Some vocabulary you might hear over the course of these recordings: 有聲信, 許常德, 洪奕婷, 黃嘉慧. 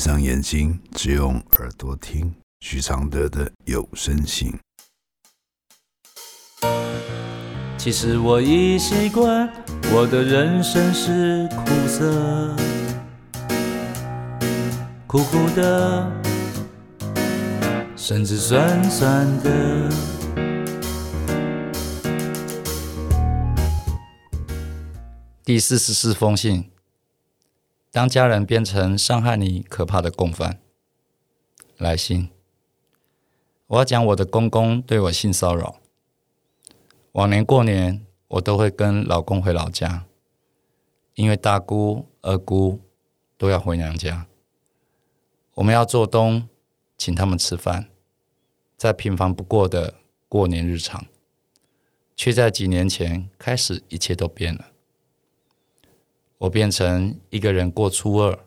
上眼睛，只用耳朵听许常德的有声信。其实我已习惯我的人生是苦涩，苦苦的，甚至酸酸的。第44封信。当家人变成伤害你可怕的共犯。来信，我要讲我的公公对我性骚扰。往年过年我都会跟老公回老家，因为大姑、二姑都要回娘家，我们要做东请他们吃饭，再平凡不过的过年日常，却在几年前开始一切都变了。我变成一个人过初二，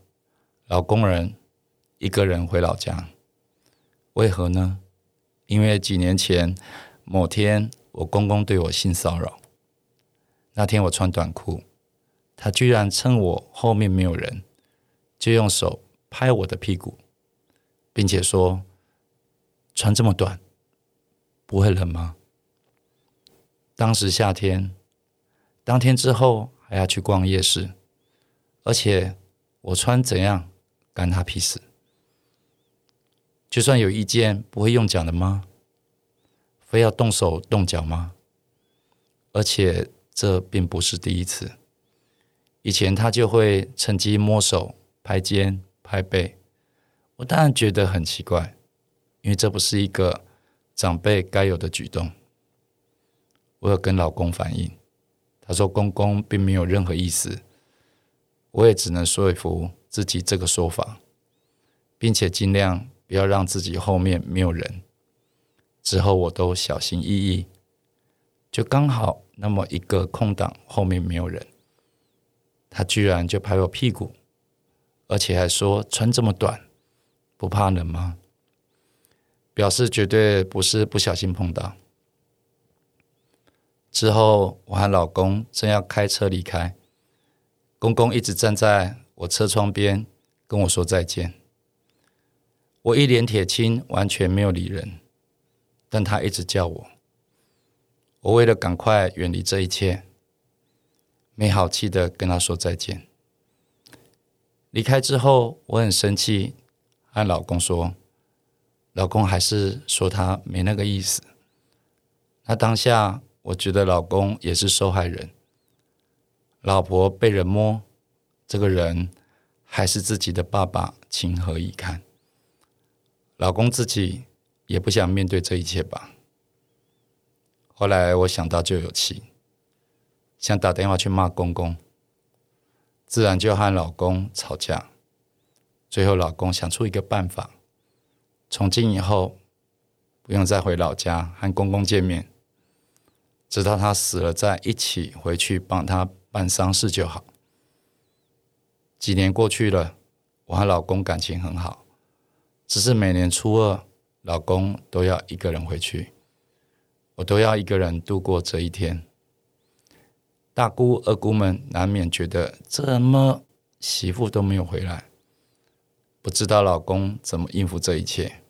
老公人一个人回老家。为何呢？因为几年前某天我公公对我性骚扰，那天我穿短裤，他居然趁我后面没有人，就用手拍我的屁股，并且说：“穿这么短，不会冷吗？”当时夏天，当天之后还要去逛夜市，而且我穿怎样干他屁事。就算有意见不会用讲的吗？非要动手动脚吗？而且这并不是第一次，以前他就会趁机摸手、拍肩、拍背。我当然觉得很奇怪，因为这不是一个长辈该有的举动。我有跟老公反映，他说公公并没有任何意思，我也只能说服自己这个说法，并且尽量不要让自己后面没有人。之后我都小心翼翼，就刚好那么一个空档，后面没有人，他居然就拍我屁股，而且还说穿这么短不怕冷吗？表示绝对不是不小心碰到。之后我和老公正要开车离开，公公一直站在我车窗边跟我说再见。我一脸铁青，完全没有理人，但他一直叫我。我为了赶快远离这一切，没好气的跟他说再见。离开之后我很生气，和老公说，老公还是说他没那个意思。那当下我觉得老公也是受害人，老婆被人摸，这个人还是自己的爸爸，情何以堪？老公自己也不想面对这一切吧。后来我想到就有气，想打电话去骂公公，自然就和老公吵架。最后老公想出一个办法，从今以后不用再回老家和公公见面，直到他死了再一起回去帮他办丧事就好。几年过去了，我和老公感情很好，只是每年初二老公都要一个人回去，我都要一个人度过这一天。大姑二姑们难免觉得怎么媳妇都没有回来，不知道老公怎么应付这一切，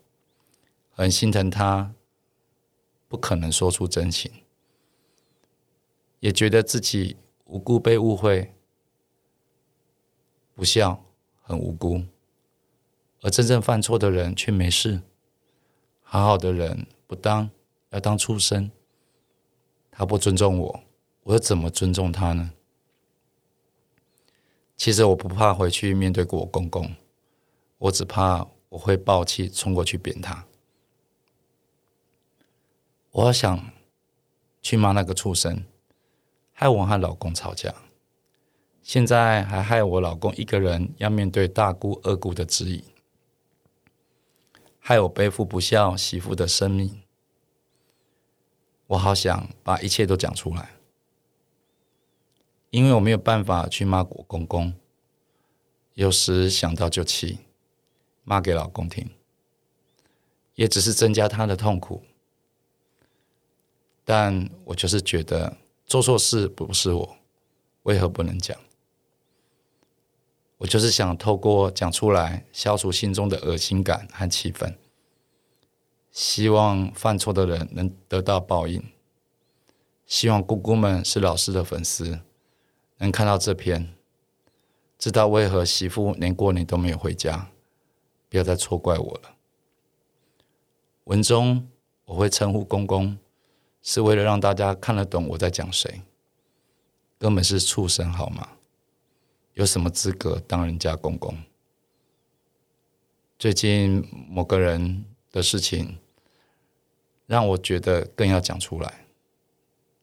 很心疼他，不可能说出真情，也觉得自己无辜被误会，不孝，很无辜，而真正犯错的人却没事，好好的人不当，要当畜生。他不尊重我，我又怎么尊重他呢？其实我不怕回去面对过我公公，我只怕我会暴气冲过去扁他。我好想去骂那个畜生，害我和老公吵架，现在还害我老公一个人要面对大姑二姑的质疑，害我背负不孝媳妇的生命。我好想把一切都讲出来，因为我没有办法去骂我公公，有时想到就气，骂给老公听，也只是增加他的痛苦。但我就是觉得做错事不是我，为何不能讲？我就是想透过讲出来消除心中的恶心感和气愤，希望犯错的人能得到报应，希望姑姑们是老师的粉丝能看到这篇，知道为何媳妇连过年都没有回家，不要再错怪我了。文中我会称呼公公，是为了让大家看得懂我在讲谁，根本是畜生好吗？有什么资格当人家公公？最近某个人的事情让我觉得更要讲出来，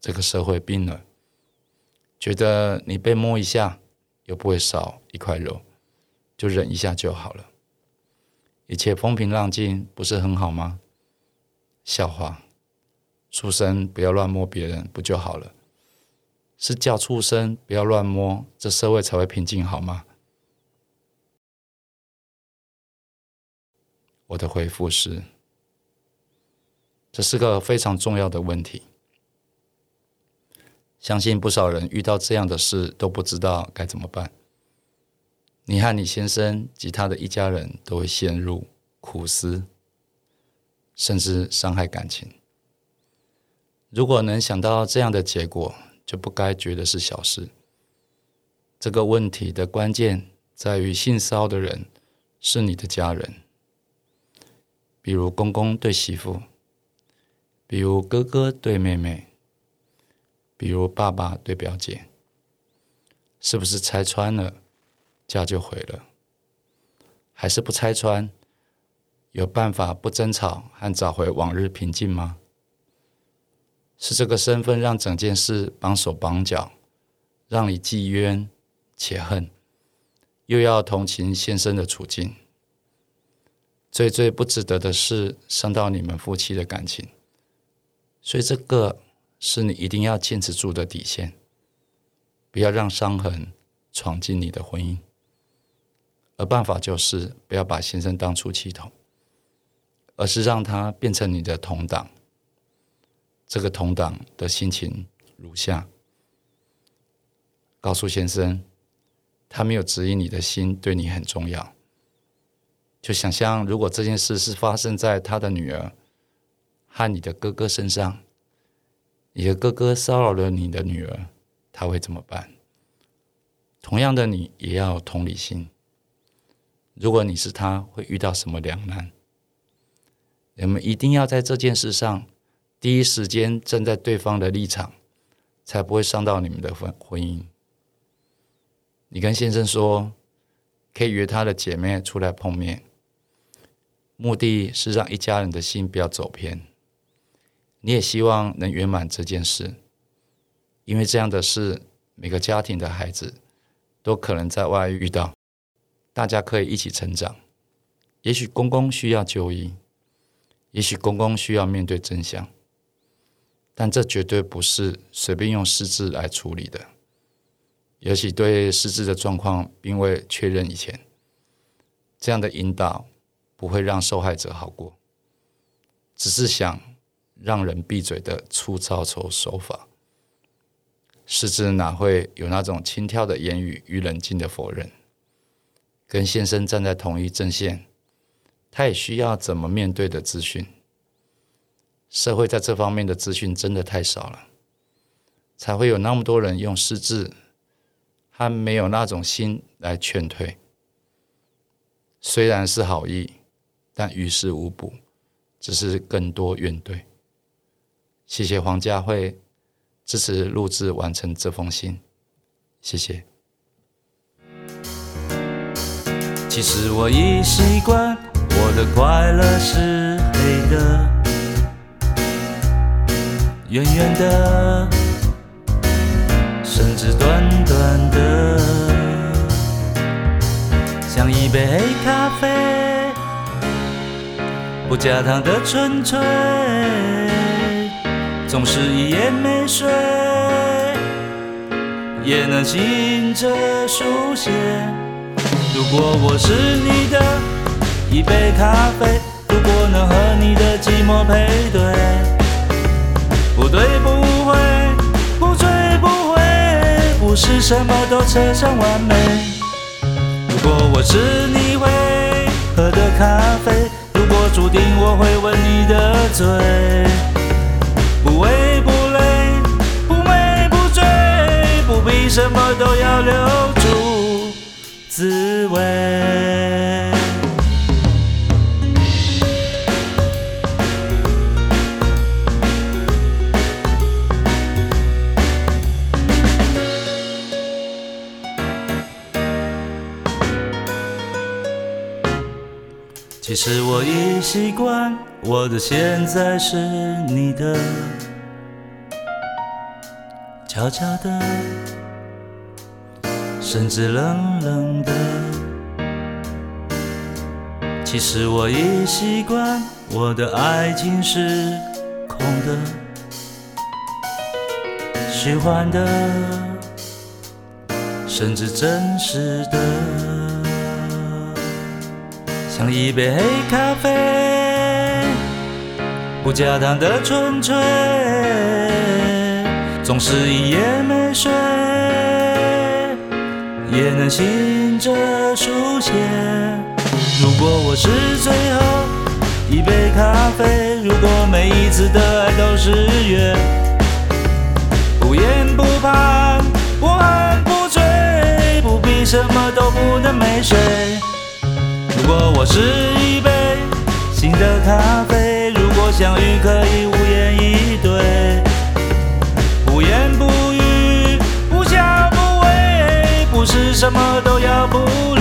这个社会病了，觉得你被摸一下又不会少一块肉，就忍一下就好了，一切风平浪静不是很好吗？笑话，畜生不要乱摸别人不就好了？是叫畜生不要乱摸，这社会才会平静好吗？我的回复是，这是个非常重要的问题，相信不少人遇到这样的事都不知道该怎么办。你和你先生及他的一家人都会陷入苦思，甚至伤害感情。如果能想到这样的结果，就不该觉得是小事。这个问题的关键在于性骚扰的人是你的家人，比如公公对媳妇，比如哥哥对妹妹，比如爸爸对表姐，是不是拆穿了家就毁了？还是不拆穿？有办法不争吵和找回往日平静吗？是这个身份让整件事绑手绑脚，让你既冤且恨，又要同情先生的处境。最不值得的是伤到你们夫妻的感情，所以这个是你一定要坚持住的底线，不要让伤痕闯进你的婚姻。而办法就是不要把先生当出气筒，而是让他变成你的同党。这个同党的心情如下：告诉先生，他没有质疑你的心对你很重要。就想象如果这件事是发生在他的女儿和你的哥哥身上，你的哥哥骚扰了你的女儿，他会怎么办？同样的，你也要有同理心。如果你是他，会遇到什么两难？人们一定要在这件事上第一时间站在对方的立场，才不会伤到你们的婚姻。你跟先生说，可以约他的姐妹出来碰面，目的是让一家人的心不要走偏。你也希望能圆满这件事，因为这样的事，每个家庭的孩子都可能在外遇到，大家可以一起成长。也许公公需要就医，也许公公需要面对真相。但这绝对不是随便用失智来处理的，尤其对失智的状况并未确认以前，这样的引导不会让受害者好过，只是想让人闭嘴的粗糙手法。失智哪会有那种轻佻的言语与冷静的否认？跟先生站在同一阵线，他也需要怎么面对的资讯。社会在这方面的资讯真的太少了，才会有那么多人用失智和没有那种心来劝退。虽然是好意，但于事无补，只是更多怨怼。谢谢黄佳慧支持录制完成这封信，谢谢。其实我已习惯我的快乐是黑的，远远的，甚至短短的，像一杯黑咖啡，不加糖的纯粹，总是一夜没睡，也能醒着书写。如果我是你的一杯咖啡，如果能和你的寂寞配对，不对不会，不追不回，不是什么都扯上完美。如我是你会喝的咖啡，如果注定我会吻你的嘴，不畏不累，不美不追，不必什么都要留住滋味。其实我已习惯，我的现在是你的，悄悄的，甚至冷冷的。其实我已习惯，我的爱情是空的，虚幻的，甚至真实的。像一杯黑咖啡，不加糖的纯粹，总是一夜没睡，也能醒着书写。如果我是最后一杯咖啡，如果每一次的爱都是约，不言不盼，不恨不追，不必什么都不能没睡。如果我是一杯新的咖啡，如果相遇可以无言以对，不言不语，不笑不为，不是什么都要不